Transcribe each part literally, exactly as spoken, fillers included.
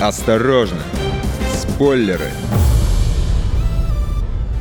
Осторожно! Спойлеры!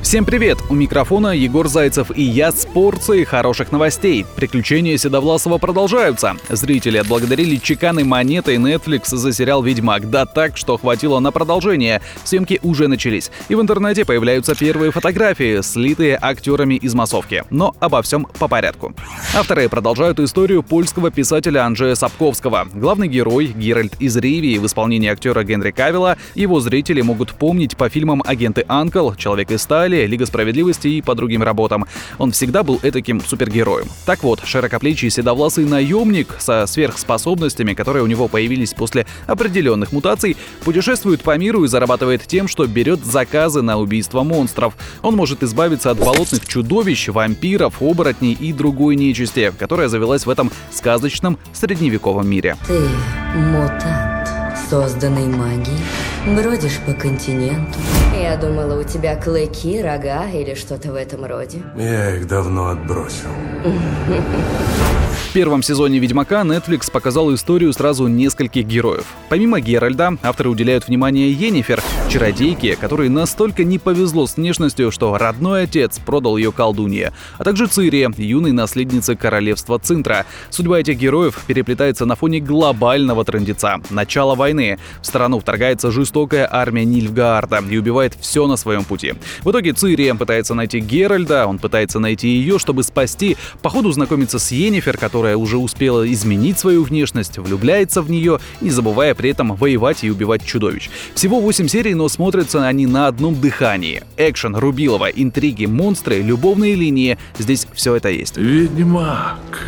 Всем привет! У микрофона Егор Зайцев и я с порцией хороших новостей. Приключения Седовласова продолжаются. Зрители отблагодарили чеканной монетой Netflix за сериал «Ведьмак». Да так, что хватило на продолжение. Съемки уже начались. И в интернете появляются первые фотографии, слитые актерами из массовки. Но обо всем по порядку. Авторы продолжают историю польского писателя Анджея Сапковского. Главный герой Геральт из Ривии в исполнении актера Генри Кавилла его зрители могут помнить по фильмам «Агенты Анкл», «Человек из стали», «Лига справедливости» и по другим работам. Он всегда был этаким супергероем. Так вот, широкоплечий седовласый наемник со сверхспособностями, которые у него появились после определенных мутаций, путешествует по миру и зарабатывает тем, что берет заказы на убийство монстров. Он может избавиться от болотных чудовищ, вампиров, оборотней и другой нечисти, которая завелась в этом сказочном средневековом мире. Ты мутант, созданный магией, бродишь по континенту. Я думала, у тебя клыки, рога или что-то в этом роде. Я их давно отбросил. В первом сезоне «Ведьмака» Netflix показал историю сразу нескольких героев. Помимо Геральда, авторы уделяют внимание Йеннифер, чародейке, которой настолько не повезло с внешностью, что родной отец продал ее колдунье, а также Цири, юной наследнице королевства Цинтра. Судьба этих героев переплетается на фоне глобального трындеца – начала войны. В страну вторгается жестокая армия Нильфгаарда и убивает все на своем пути. В итоге Цири пытается найти Геральда, он пытается найти ее, чтобы спасти, по ходу знакомится с Йеннифер, которая которая уже успела изменить свою внешность, влюбляется в нее, не забывая при этом воевать и убивать чудовищ. Всего восемь серий, но смотрятся они на одном дыхании. Экшен, рубилово, интриги, монстры, любовные линии — здесь все это есть. Ведьмак,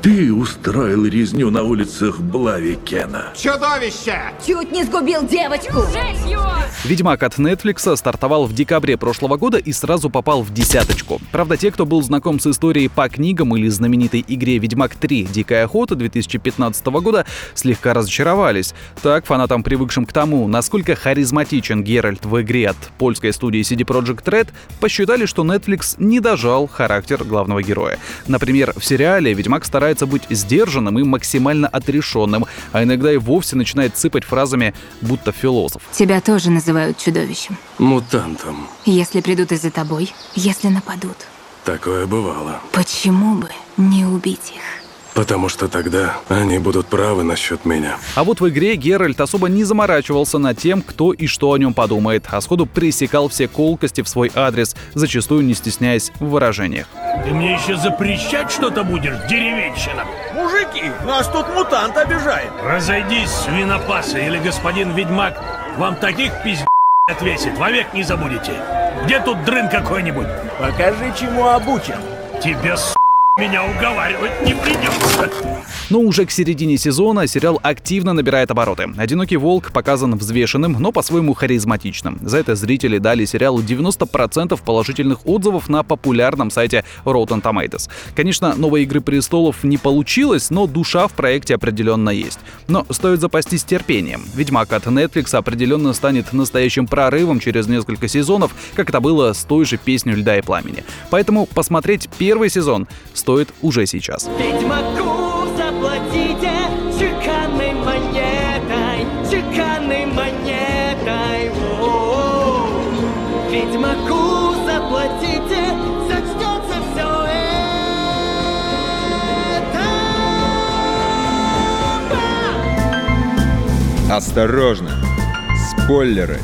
ты устроил резню на улицах Блавикена. Чудовище! Чуть не сгубил девочку! Жесть его! «Ведьмак» от Netflix стартовал в декабре прошлого года и сразу попал в десяточку. Правда, те, кто был знаком с историей по книгам или знаменитой игре «Ведьмак три. Дикая охота» две тысячи пятнадцатого года, слегка разочаровались. Так, фанатам, привыкшим к тому, насколько харизматичен Геральт в игре от польской студии си ди Projekt Red, посчитали, что Netflix не дожал характер главного героя. Например, в сериале «Ведьмак» старается быть сдержанным и максимально отрешенным, а иногда и вовсе начинает сыпать фразами, будто философ. Тебя тоже называют чудовищем. Мутантом. Если придут и за тобой, если нападут. Такое бывало. Почему бы не убить их? Потому что тогда они будут правы насчет меня. А вот в игре Геральт особо не заморачивался над тем, кто и что о нем подумает, а сходу пресекал все колкости в свой адрес, зачастую не стесняясь в выражениях. Ты мне еще запрещать что-то будешь, деревенщина? Мужики, нас тут мутант обижает. Разойдись, свинопасы, или господин Ведьмак вам таких пиздец отвесит, вовек не забудете. Где тут дрын какой-нибудь? Покажи, чему обучен. Тебе, с***, меня уговаривать не придется. Но уже к середине сезона сериал активно набирает обороты. «Одинокий волк» показан взвешенным, но по-своему харизматичным. За это зрители дали сериалу девяносто процентов положительных отзывов на популярном сайте Rotten Tomatoes. Конечно, новой «Игры престолов» не получилось, но душа в проекте определенно есть. Но стоит запастись терпением. «Ведьмак» от Netflix определенно станет настоящим прорывом через несколько сезонов, как это было с той же «Песней льда и пламени». Поэтому посмотреть первый сезон стоит уже сейчас. Ведьмаку заплатите чеканной монетой, чеканной монетой. О-о-о. Ведьмаку заплатите, зачтется все это. Осторожно, спойлеры.